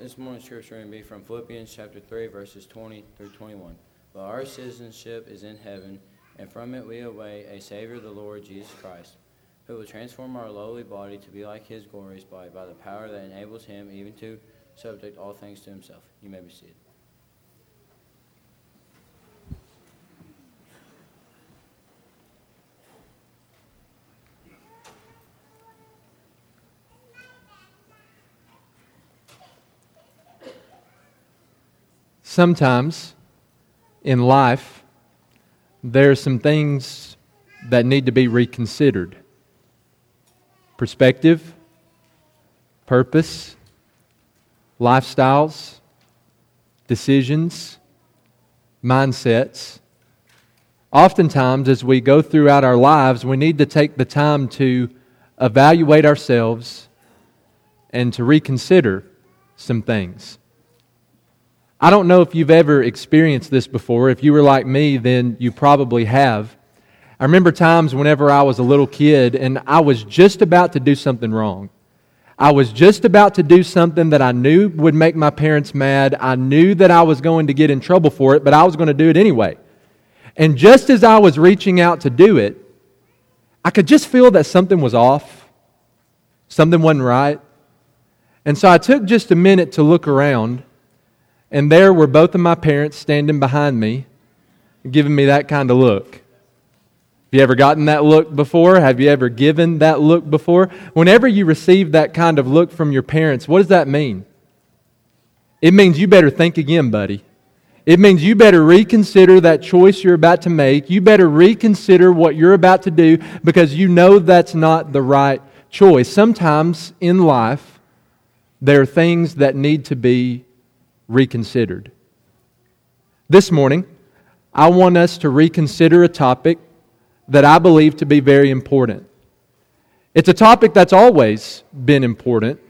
This morning's scripture will be from Philippians chapter 3, verses 20 through 21. But our citizenship is in heaven, and from it we await a Savior, the Lord Jesus Christ, who will transform our lowly body to be like his glorious body by the power that enables him even to subject all things to himself. You may be seated. Sometimes in life, there are some things that need to be reconsidered. Perspective, purpose, lifestyles, decisions, mindsets. Oftentimes, as we go throughout our lives, we need to take the time to evaluate ourselves and to reconsider some things. I don't know if you've ever experienced this before. If you were like me, then you probably have. I remember times whenever I was a little kid and I was just about to do something wrong. I was just about to do something that I knew would make my parents mad. I knew that I was going to get in trouble for it, but I was going to do it anyway. And just as I was reaching out to do it, I could just feel that something was off. Something wasn't right. And so I took just a minute to look around. And there were both of my parents standing behind me, giving me that kind of look. Have you ever gotten that look before? Have you ever given that look before? Whenever you receive that kind of look from your parents, what does that mean? It means you better think again, buddy. It means you better reconsider that choice you're about to make. You better reconsider what you're about to do because you know that's not the right choice. Sometimes in life, there are things that need to be reconsidered. This morning, I want us to reconsider a topic that I believe to be very important. It's a topic that's always been important,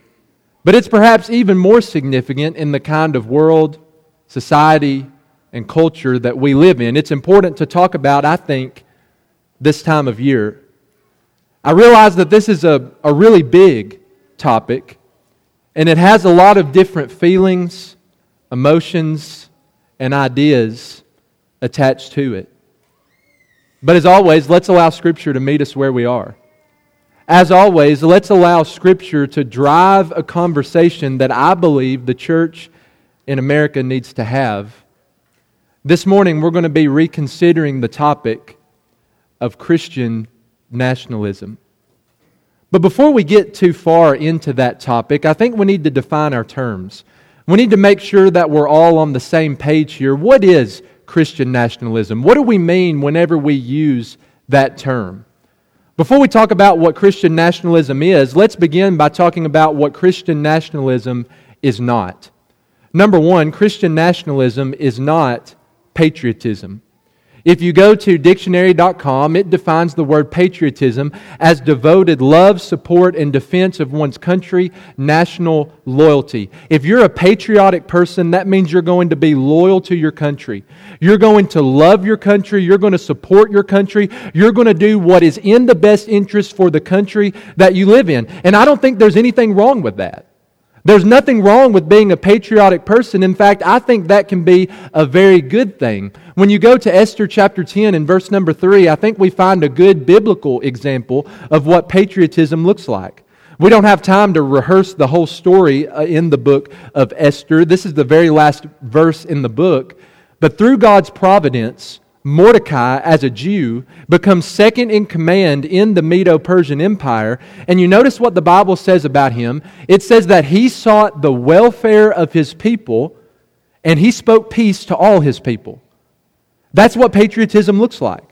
but it's perhaps even more significant in the kind of world, society, and culture that we live in. It's important to talk about, I think, this time of year. I realize that this is a really big topic, and it has a lot of different feelings, emotions, and ideas attached to it. But as always, let's allow Scripture to meet us where we are. As always, let's allow Scripture to drive a conversation that I believe the church in America needs to have. This morning, we're going to be reconsidering the topic of Christian nationalism. But before we get too far into that topic, I think we need to define our terms. We need to make sure that we're all on the same page here. What is Christian nationalism? What do we mean whenever we use that term? Before we talk about what Christian nationalism is, let's begin by talking about what Christian nationalism is not. Number one, Christian nationalism is not patriotism. If you go to dictionary.com, it defines the word patriotism as devoted love, support, and defense of one's country, national loyalty. If you're a patriotic person, that means you're going to be loyal to your country. You're going to love your country. You're going to support your country. You're going to do what is in the best interest for the country that you live in. And I don't think there's anything wrong with that. There's nothing wrong with being a patriotic person. In fact, I think that can be a very good thing. When you go to Esther chapter 10 and verse number 3, I think we find a good biblical example of what patriotism looks like. We don't have time to rehearse the whole story in the book of Esther. This is the very last verse in the book. But through God's providence, Mordecai, as a Jew, becomes second in command in the Medo-Persian Empire. And you notice what the Bible says about him. It says that he sought the welfare of his people and he spoke peace to all his people. That's what patriotism looks like.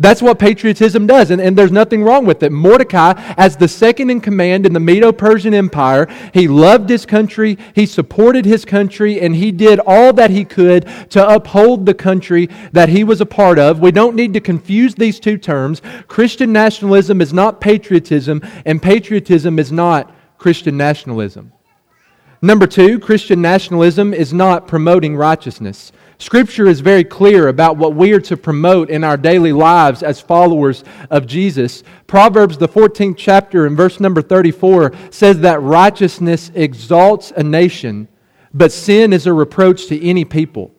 That's what patriotism does, and there's nothing wrong with it. Mordecai, as the second in command in the Medo-Persian Empire, he loved his country, he supported his country, and he did all that he could to uphold the country that he was a part of. We don't need to confuse these two terms. Christian nationalism is not patriotism, and patriotism is not Christian nationalism. Number two, Christian nationalism is not promoting righteousness. Scripture is very clear about what we are to promote in our daily lives as followers of Jesus. Proverbs, the 14th chapter and verse number 34 says that righteousness exalts a nation, but sin is a reproach to any people.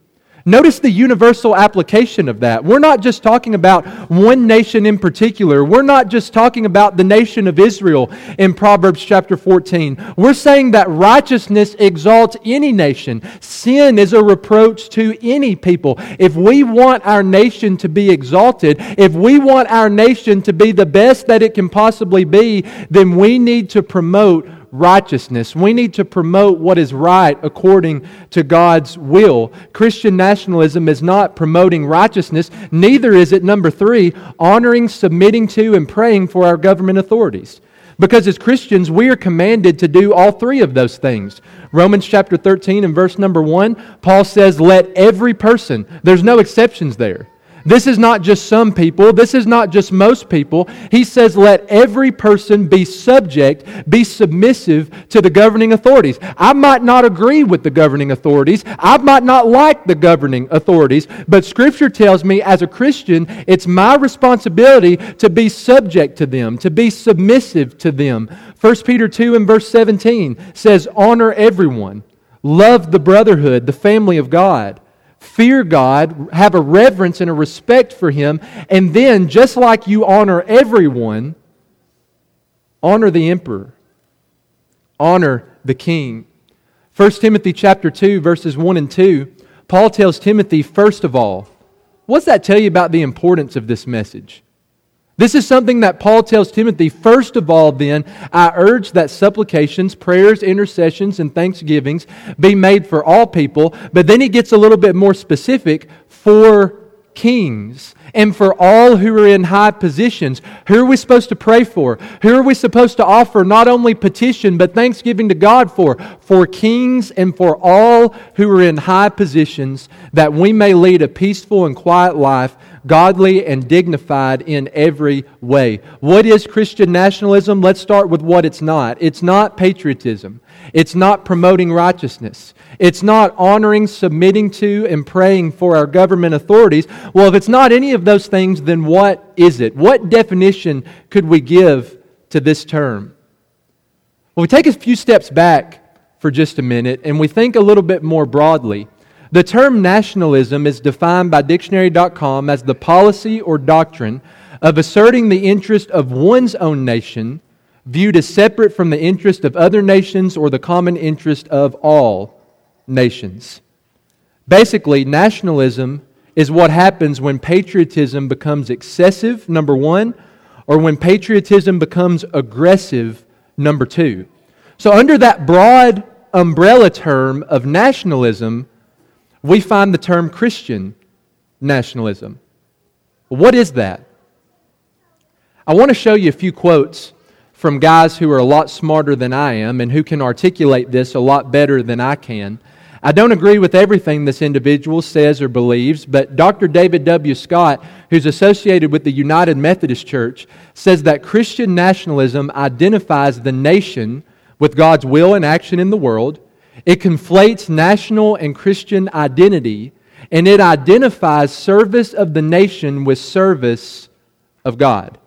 Notice the universal application of that. We're not just talking about one nation in particular. We're not just talking about the nation of Israel in Proverbs chapter 14. We're saying that righteousness exalts any nation. Sin is a reproach to any people. If we want our nation to be exalted, if we want our nation to be the best that it can possibly be, then we need to promote righteousness. We need to promote what is right according to God's will. Christian nationalism is not promoting righteousness. Neither is it, number three, honoring, submitting to, and praying for our government authorities. Because as Christians, we are commanded to do all three of those things. Romans chapter 13 and verse number 1, Paul says, let every person, there's no exceptions there. This is not just some people. This is not just most people. He says, let every person be subject, be submissive to the governing authorities. I might not agree with the governing authorities. I might not like the governing authorities. But Scripture tells me as a Christian, it's my responsibility to be subject to them, to be submissive to them. 1 Peter 2 and verse 17 says, honor everyone. Love the brotherhood, the family of God. Fear God, have a reverence and a respect for Him, and then, just like you honor everyone, honor the emperor, honor the king. 1 Timothy chapter 2, verses 1 and 2, Paul tells Timothy, first of all, what's that tell you about the importance of this message? This is something that Paul tells Timothy, first of all then, I urge that supplications, prayers, intercessions, and thanksgivings be made for all people. But then he gets a little bit more specific, for kings and for all who are in high positions. Who are we supposed to pray for? Who are we supposed to offer not only petition but thanksgiving to God for? For kings and for all who are in high positions, that we may lead a peaceful and quiet life, godly and dignified in every way. What is Christian nationalism? Let's start with what it's not. It's not patriotism. It's not promoting righteousness. It's not honoring, submitting to, and praying for our government authorities. Well, if it's not any of those things, then what is it? What definition could we give to this term? Well, we take a few steps back for just a minute and we think a little bit more broadly. The term nationalism is defined by dictionary.com as the policy or doctrine of asserting the interest of one's own nation viewed as separate from the interest of other nations or the common interest of all nations. Basically, nationalism is what happens when patriotism becomes excessive, number one, or when patriotism becomes aggressive, number two. So under that broad umbrella term of nationalism, we find the term Christian nationalism. What is that? I want to show you a few quotes from guys who are a lot smarter than I am and who can articulate this a lot better than I can. I don't agree with everything this individual says or believes, but Dr. David W. Scott, who's associated with the United Methodist Church, says that Christian nationalism identifies the nation with God's will and action in the world. It conflates national and Christian identity, and it identifies service of the nation with service of God.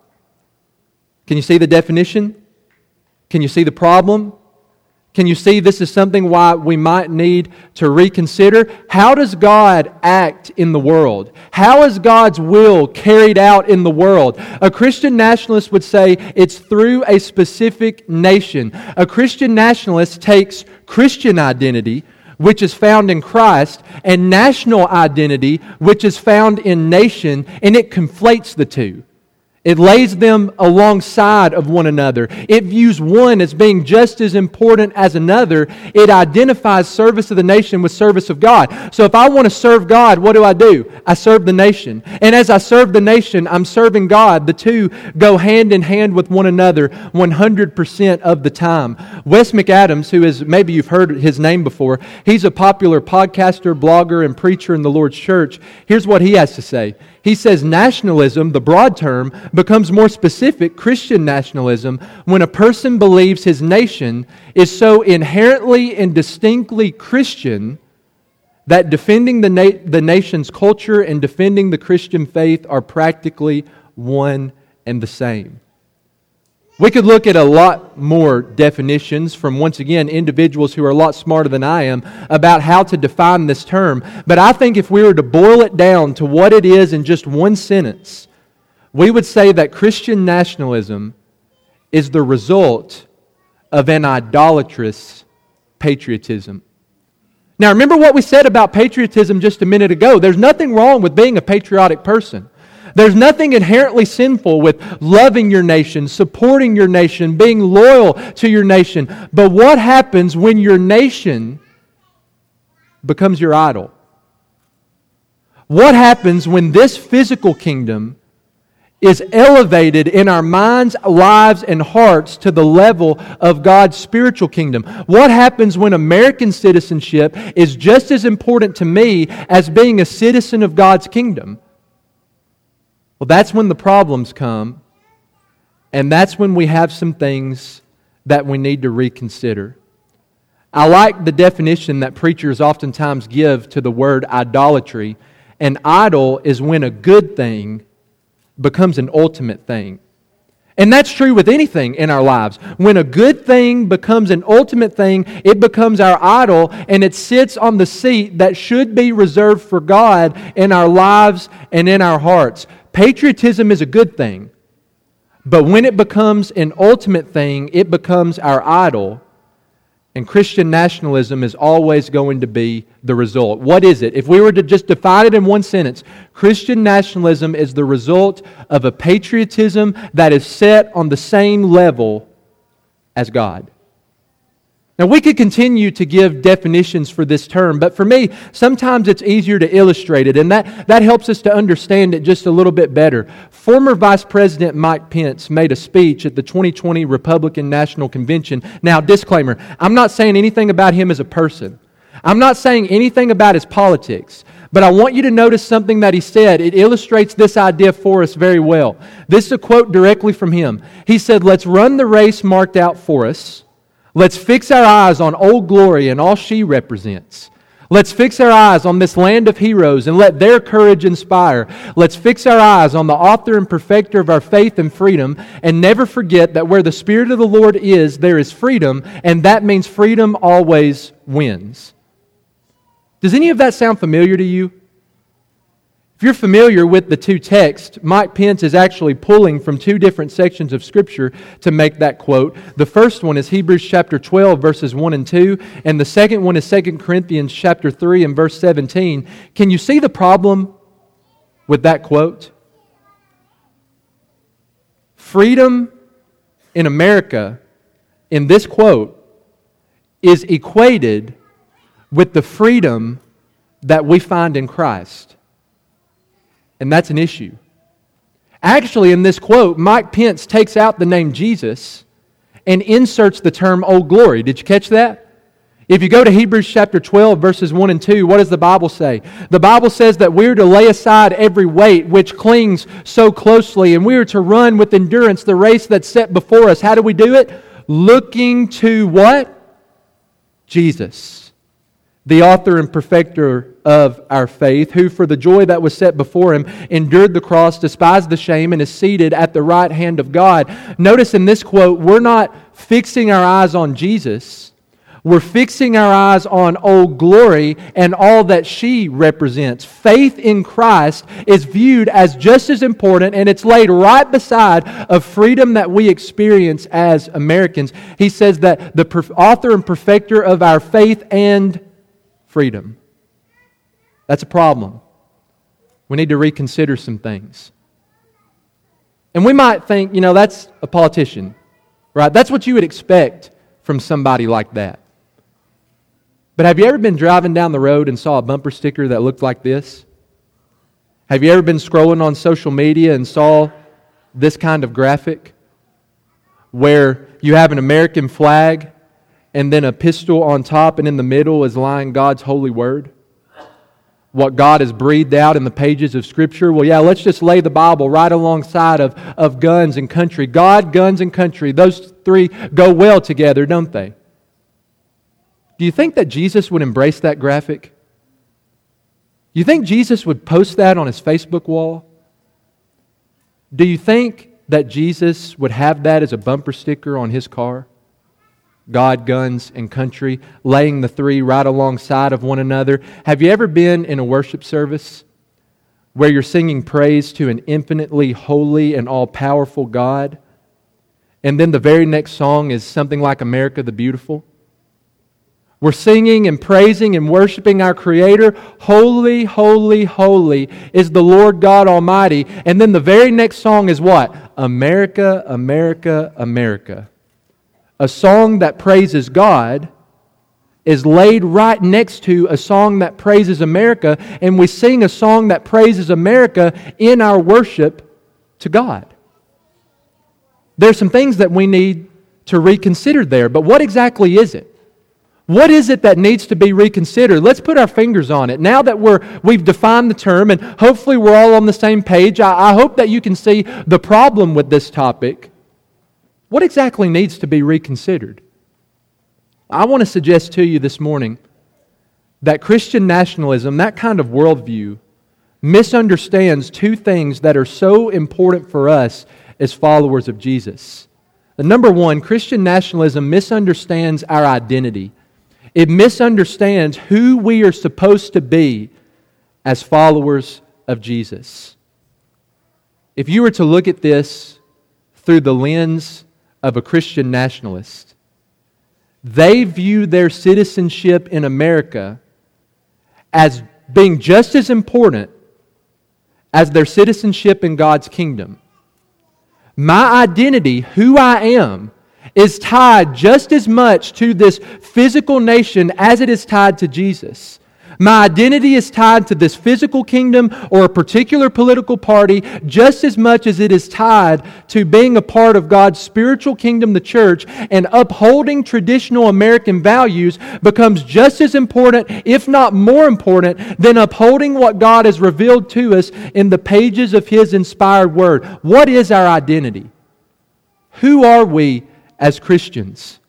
Can you see the definition? Can you see the problem? Can you see this is something why we might need to reconsider? How does God act in the world? How is God's will carried out in the world? A Christian nationalist would say it's through a specific nation. A Christian nationalist takes Christian identity, which is found in Christ, and national identity, which is found in nation, and it conflates the two. It lays them alongside of one another. It views one as being just as important as another. It identifies service of the nation with service of God. So if I want to serve God, what do? I serve the nation. And as I serve the nation, I'm serving God. The two go hand in hand with one another 100% of the time. Wes McAdams, who is, maybe you've heard his name before, he's a popular podcaster, blogger, and preacher in the Lord's church. Here's what he has to say. He says nationalism, the broad term, becomes more specific, Christian nationalism, when a person believes his nation is so inherently and distinctly Christian that defending the nation's culture and defending the Christian faith are practically one and the same. We could look at a lot more definitions from, once again, individuals who are a lot smarter than I am about how to define this term. But I think if we were to boil it down to what it is in just one sentence, we would say that Christian nationalism is the result of an idolatrous patriotism. Now, remember what we said about patriotism just a minute ago. There's nothing wrong with being a patriotic person. There's nothing inherently sinful with loving your nation, supporting your nation, being loyal to your nation. But what happens when your nation becomes your idol? What happens when this physical kingdom is elevated in our minds, lives, and hearts to the level of God's spiritual kingdom? What happens when American citizenship is just as important to me as being a citizen of God's kingdom? Well, that's when the problems come, and that's when we have some things that we need to reconsider. I like the definition that preachers oftentimes give to the word idolatry. An idol is when a good thing becomes an ultimate thing. And that's true with anything in our lives. When a good thing becomes an ultimate thing, it becomes our idol, and it sits on the seat that should be reserved for God in our lives and in our hearts. Patriotism is a good thing, but when it becomes an ultimate thing, it becomes our idol, and Christian nationalism is always going to be the result. What is it? If we were to just define it in one sentence, Christian nationalism is the result of a patriotism that is set on the same level as God. Now, we could continue to give definitions for this term, but for me, sometimes it's easier to illustrate it, and that helps us to understand it just a little bit better. Former Vice President Mike Pence made a speech at the 2020 Republican National Convention. Now, disclaimer, I'm not saying anything about him as a person. I'm not saying anything about his politics, but I want you to notice something that he said. It illustrates this idea for us very well. This is a quote directly from him. He said, "Let's run the race marked out for us. Let's fix our eyes on Old Glory and all she represents. Let's fix our eyes on this land of heroes and let their courage inspire. Let's fix our eyes on the author and perfecter of our faith and freedom, and never forget that where the Spirit of the Lord is, there is freedom, and that means freedom always wins." Does any of that sound familiar to you? If you're familiar with the two texts, Mike Pence is actually pulling from two different sections of Scripture to make that quote. The first one is Hebrews chapter 12, verses 1 and 2, and the second one is 2 Corinthians chapter 3 and verse 17. Can you see the problem with that quote? Freedom in America, in this quote, is equated with the freedom that we find in Christ. And that's an issue. Actually, in this quote, Mike Pence takes out the name Jesus and inserts the term Old Glory. Did you catch that? If you go to Hebrews chapter 12, verses 1 and 2, what does the Bible say? The Bible says that we're to lay aside every weight which clings so closely, and we are to run with endurance the race that's set before us. How do we do it? Looking to what? Jesus, the author and perfecter of our faith, who for the joy that was set before him endured the cross, despised the shame, and is seated at the right hand of God. Notice in this quote, we're not fixing our eyes on Jesus. We're fixing our eyes on Old Glory and all that she represents. Faith in Christ is viewed as just as important, and it's laid right beside of freedom that we experience as Americans. He says that the author and perfecter of our faith and freedom. That's a problem. We need to reconsider some things. And we might think, that's a politician, right? That's what you would expect from somebody like that. But have you ever been driving down the road and saw a bumper sticker that looked like this? Have you ever been scrolling on social media and saw this kind of graphic where you have an American flag and then a pistol on top, and in the middle is lying God's holy word? What God has breathed out in the pages of Scripture? Well, yeah, let's just lay the Bible right alongside of guns and country. God, guns, and country, those three go well together, don't they? Do you think that Jesus would embrace that graphic? You think Jesus would post that on his Facebook wall? Do you think that Jesus would have that as a bumper sticker on his car? God, guns, and country, laying the three right alongside of one another. Have you ever been in a worship service where you're singing praise to an infinitely holy and all-powerful God, and then the very next song is something like America the Beautiful? We're singing and praising and worshiping our Creator. Holy, holy, holy is the Lord God Almighty. And then the very next song is what? America, America, America. A song that praises God is laid right next to a song that praises America, and we sing a song that praises America in our worship to God. There's some things that we need to reconsider there, but what exactly is it? What is it that needs to be reconsidered? Let's put our fingers on it. Now that we've defined the term, and hopefully we're all on the same page, I hope that you can see the problem with this topic. What exactly needs to be reconsidered? I want to suggest to you this morning that Christian nationalism, that kind of worldview, misunderstands two things that are so important for us as followers of Jesus. The number one, Christian nationalism misunderstands our identity. It misunderstands who we are supposed to be as followers of Jesus. If you were to look at this through the lens of a Christian nationalist, they view their citizenship in America as being just as important as their citizenship in God's kingdom. My identity, who I am, is tied just as much to this physical nation as it is tied to Jesus. My identity is tied to this physical kingdom or a particular political party just as much as it is tied to being a part of God's spiritual kingdom, the church, and upholding traditional American values becomes just as important, if not more important, than upholding what God has revealed to us in the pages of His inspired Word. What is our identity? Who are we as Christians?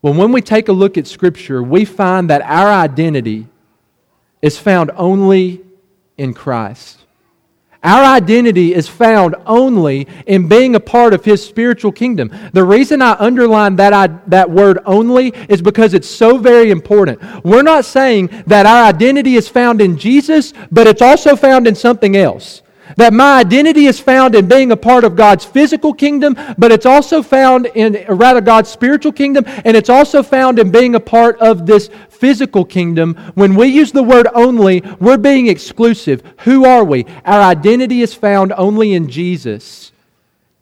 Well, when we take a look at Scripture, we find that our identity is found only in Christ. Our identity is found only in being a part of His spiritual kingdom. The reason I underline that word only is because it's so very important. We're not saying that our identity is found in Jesus, but it's also found in something else. That my identity is found in being a part of God's physical kingdom, but it's also found in, God's spiritual kingdom, and it's also found in being a part of this physical kingdom. When we use the word only, we're being exclusive. Who are we? Our identity is found only in Jesus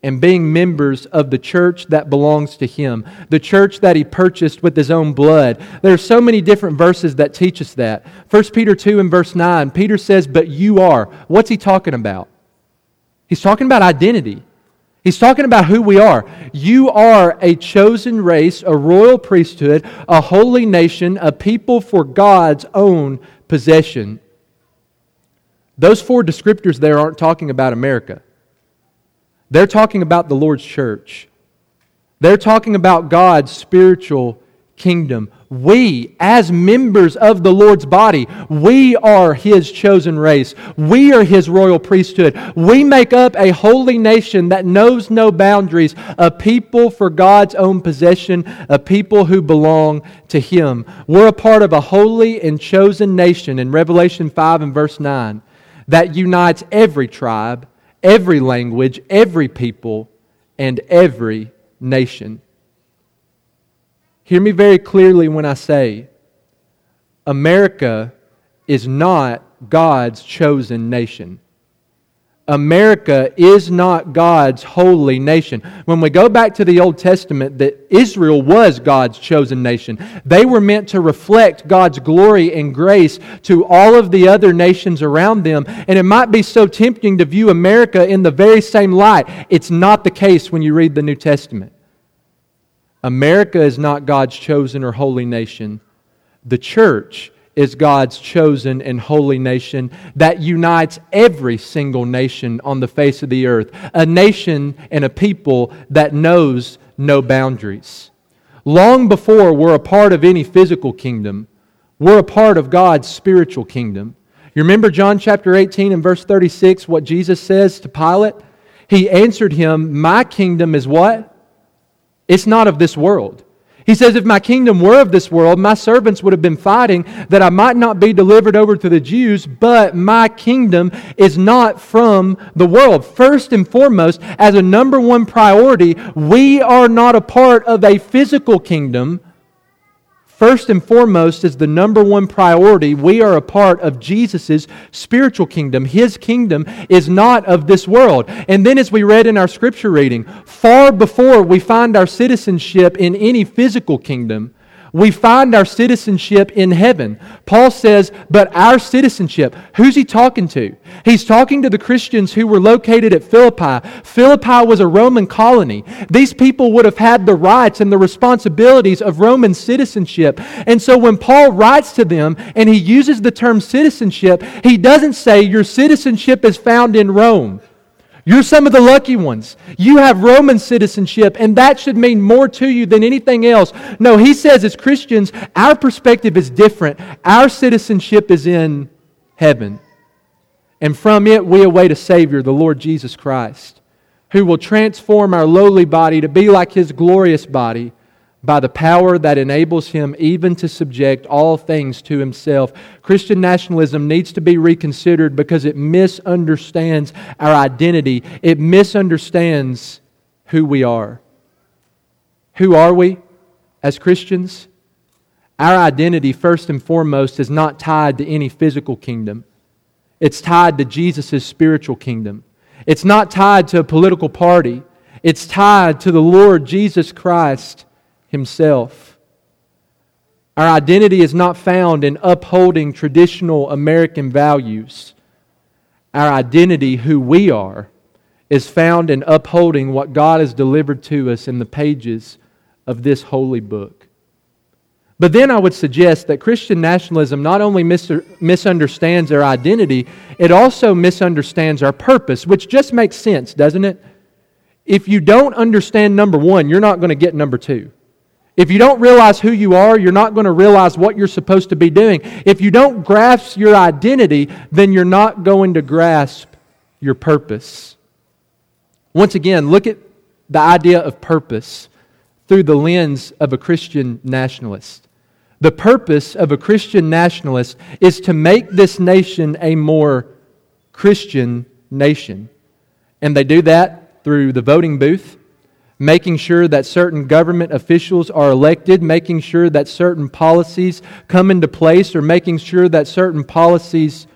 and being members of the church that belongs to Him, the church that He purchased with His own blood. There are so many different verses that teach us that. 1 Peter 2 and verse 9, Peter says, "But you are." What's he talking about? He's talking about identity. He's talking about who we are. You are a chosen race, a royal priesthood, a holy nation, a people for God's own possession. Those four descriptors there aren't talking about America. They're talking about the Lord's church. They're talking about God's spiritual kingdom. We, as members of the Lord's body, we are His chosen race. We are His royal priesthood. We make up a holy nation that knows no boundaries, a people for God's own possession, a people who belong to Him. We're a part of a holy and chosen nation in Revelation 5 and verse 9 that unites every tribe, every language, every people, and every nation. Hear me very clearly when I say, America is not God's chosen nation. America is not God's holy nation. When we go back to the Old Testament, that Israel was God's chosen nation. They were meant to reflect God's glory and grace to all of the other nations around them. And it might be so tempting to view America in the very same light. It's not the case when you read the New Testament. America is not God's chosen or holy nation. The church is God's chosen and holy nation that unites every single nation on the face of the earth, a nation and a people that knows no boundaries. Long before we're a part of any physical kingdom, we're a part of God's spiritual kingdom. You remember John chapter 18 and verse 36, what Jesus says to Pilate? He answered him, "My kingdom is what? It's not of this world." He says, "If my kingdom were of this world, my servants would have been fighting that I might not be delivered over to the Jews, but my kingdom is not from the world." First and foremost, as a number one priority, we are not a part of a physical kingdom. First and foremost is the number one priority. We are a part of Jesus' spiritual kingdom. His kingdom is not of this world. And then as we read in our scripture reading, far before we find our citizenship in any physical kingdom, we find our citizenship in heaven. Paul says, but our citizenship, who's he talking to? He's talking to the Christians who were located at Philippi. Philippi was a Roman colony. These people would have had the rights and the responsibilities of Roman citizenship. And so when Paul writes to them and he uses the term citizenship, he doesn't say your citizenship is found in Rome. You're some of the lucky ones. You have Roman citizenship, and that should mean more to you than anything else. No, he says as Christians, our perspective is different. Our citizenship is in heaven. And from it, we await a Savior, the Lord Jesus Christ, who will transform our lowly body to be like His glorious body by the power that enables Him even to subject all things to Himself. Christian nationalism needs to be reconsidered because it misunderstands our identity. It misunderstands who we are. Who are we as Christians? Our identity, first and foremost, is not tied to any physical kingdom. It's tied to Jesus' spiritual kingdom. It's not tied to a political party. It's tied to the Lord Jesus Christ Himself. Our identity is not found in upholding traditional American values. Our identity, who we are, is found in upholding what God has delivered to us in the pages of this holy book. But then I would suggest that Christian nationalism not only misunderstands our identity, it also misunderstands our purpose, which just makes sense, doesn't it? If you don't understand number one, you're not going to get number two. If you don't realize who you are, you're not going to realize what you're supposed to be doing. If you don't grasp your identity, then you're not going to grasp your purpose. Once again, look at the idea of purpose through the lens of a Christian nationalist. The purpose of a Christian nationalist is to make this nation a more Christian nation. And they do that through the voting booth, making sure that certain government officials are elected, making sure that certain policies come into place, or making sure that certain policies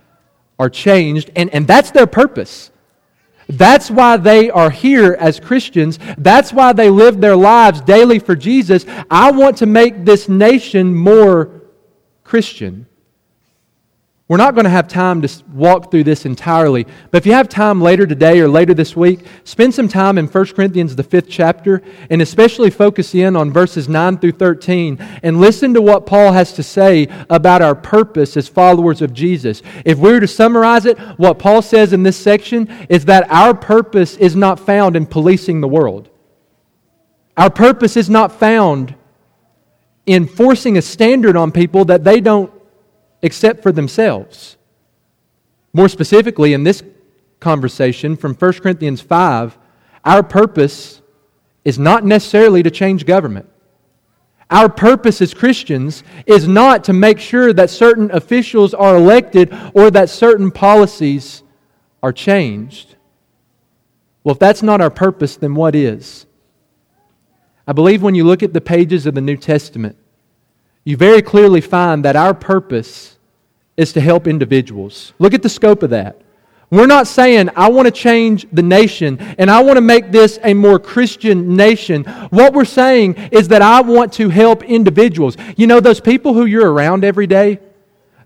are changed. And that's their purpose. That's why they are here as Christians. That's why they live their lives daily for Jesus. I want to make this nation more Christian. We're not going to have time to walk through this entirely, but if you have time later today or later this week, spend some time in 1 Corinthians, the 5th chapter, and especially focus in on verses 9 through 13 and listen to what Paul has to say about our purpose as followers of Jesus. If we were to summarize it, what Paul says in this section is that our purpose is not found in policing the world. Our purpose is not found in forcing a standard on people that they don't except for themselves. More specifically, in this conversation from 1 Corinthians 5, our purpose is not necessarily to change government. Our purpose as Christians is not to make sure that certain officials are elected or that certain policies are changed. Well, if that's not our purpose, then what is? I believe when you look at the pages of the New Testament, you very clearly find that our purpose is to help individuals. Look at the scope of that. We're not saying, I want to change the nation and I want to make this a more Christian nation. What we're saying is that I want to help individuals. You know, those people who you're around every day,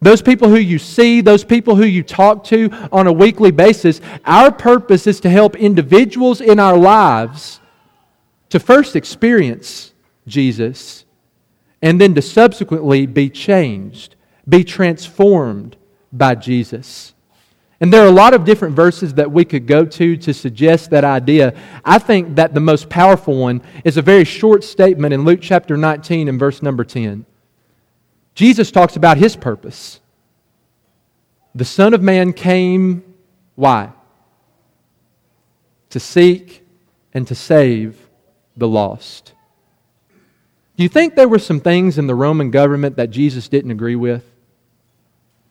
those people who you see, those people who you talk to on a weekly basis, our purpose is to help individuals in our lives to first experience Jesus and then to subsequently be changed, be transformed by Jesus. And there are a lot of different verses that we could go to suggest that idea. I think that the most powerful one is a very short statement in Luke chapter 19 and verse number 10. Jesus talks about His purpose. The Son of Man came, why? to seek and to save the lost. Do you think there were some things in the Roman government that Jesus didn't agree with?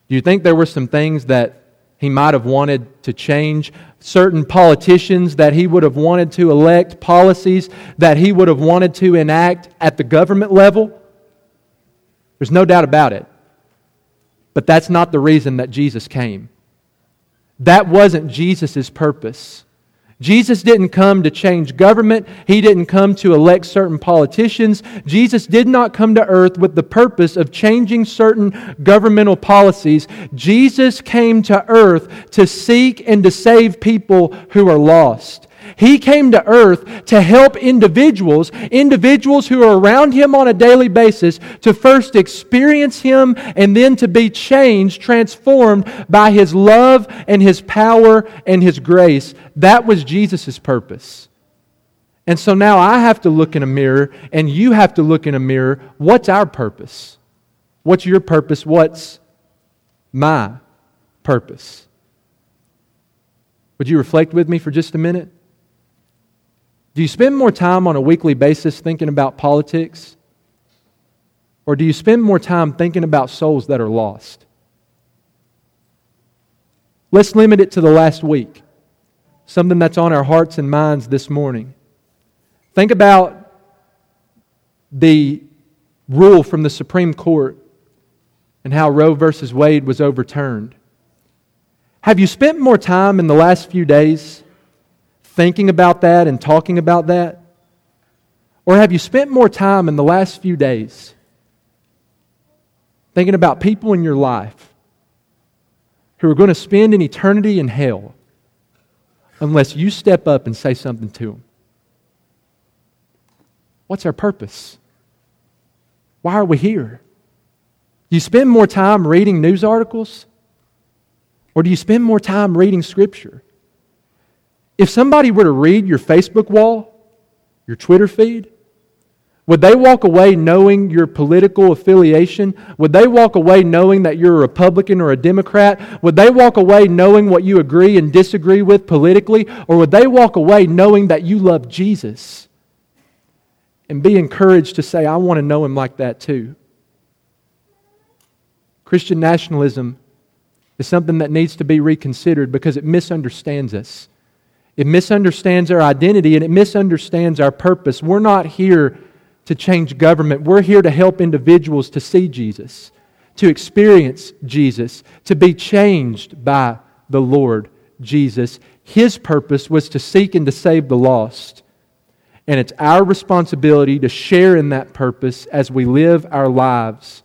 Do you think there were some things that he might have wanted to change? Certain politicians that he would have wanted to elect, policies that he would have wanted to enact at the government level? There's no doubt about it. But that's not the reason that Jesus came. That wasn't Jesus' purpose. Jesus didn't come to change government. He didn't come to elect certain politicians. Jesus did not come to earth with the purpose of changing certain governmental policies. Jesus came to earth to seek and to save people who are lost. He came to earth to help individuals who are around Him on a daily basis, to first experience Him and then to be changed, transformed by His love and His power and His grace. That was Jesus' purpose. And so now I have to look in a mirror and you have to look in a mirror. What's our purpose? What's your purpose? What's my purpose? Would you reflect with me for just a minute? Do you spend more time on a weekly basis thinking about politics? Or do you spend more time thinking about souls that are lost? Let's limit it to the last week. Something that's on our hearts and minds this morning. Think about the rule from the Supreme Court and how Roe versus Wade was overturned. Have you spent more time in the last few days thinking about that and talking about that? Or have you spent more time in the last few days thinking about people in your life who are going to spend an eternity in hell unless you step up and say something to them? What's our purpose? Why are we here? Do you spend more time reading news articles? Or do you spend more time reading Scripture? If somebody were to read your Facebook wall, your Twitter feed, would they walk away knowing your political affiliation? Would they walk away knowing that you're a Republican or a Democrat? Would they walk away knowing what you agree and disagree with politically? Or would they walk away knowing that you love Jesus and be encouraged to say, I want to know Him like that too? Christian nationalism is something that needs to be reconsidered because it misunderstands us. It misunderstands our identity and it misunderstands our purpose. We're not here to change government. We're here to help individuals to see Jesus, to experience Jesus, to be changed by the Lord Jesus. His purpose was to seek and to save the lost. And it's our responsibility to share in that purpose as we live our lives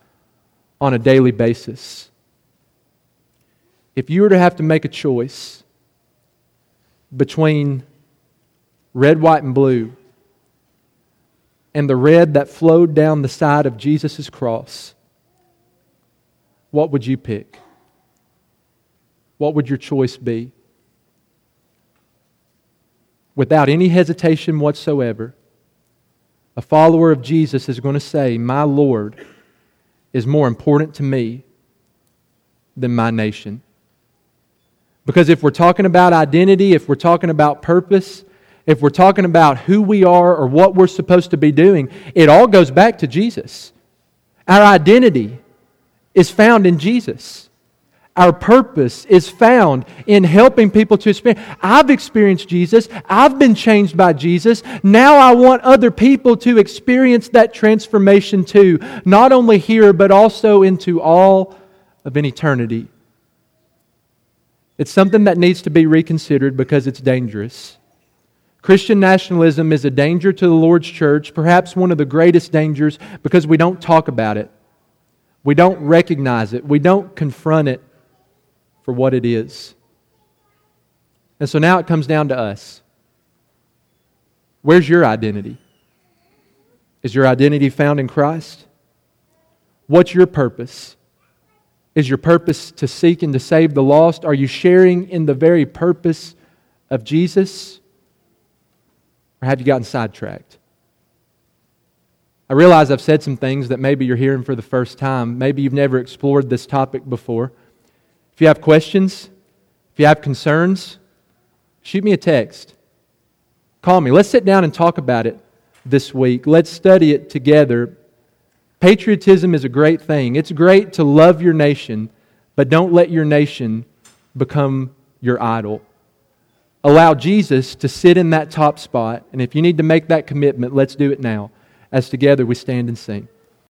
on a daily basis. If you were to have to make a choice between red, white, and blue and the red that flowed down the side of Jesus' cross, what would you pick? What would your choice be? Without any hesitation whatsoever, a follower of Jesus is going to say, my Lord is more important to me than my nation. Because if we're talking about identity, if we're talking about purpose, if we're talking about who we are or what we're supposed to be doing, it all goes back to Jesus. Our identity is found in Jesus. Our purpose is found in helping people to experience. I've experienced Jesus. I've been changed by Jesus. Now I want other people to experience that transformation too, not only here, but also into all of an eternity. It's something that needs to be reconsidered because it's dangerous. Christian nationalism is a danger to the Lord's church, perhaps one of the greatest dangers, because we don't talk about it. We don't recognize it. We don't confront it for what it is. And so now it comes down to us. Where's your identity? Is your identity found in Christ? What's your purpose? Is your purpose to seek and to save the lost? Are you sharing in the very purpose of Jesus? Or have you gotten sidetracked? I realize I've said some things that maybe you're hearing for the first time. Maybe you've never explored this topic before. If you have questions, if you have concerns, shoot me a text. Call me. Let's sit down and talk about it this week. Let's study it together. Patriotism is a great thing. It's great to love your nation, but don't let your nation become your idol. Allow Jesus to sit in that top spot. And if you need to make that commitment, let's do it now as together we stand and sing.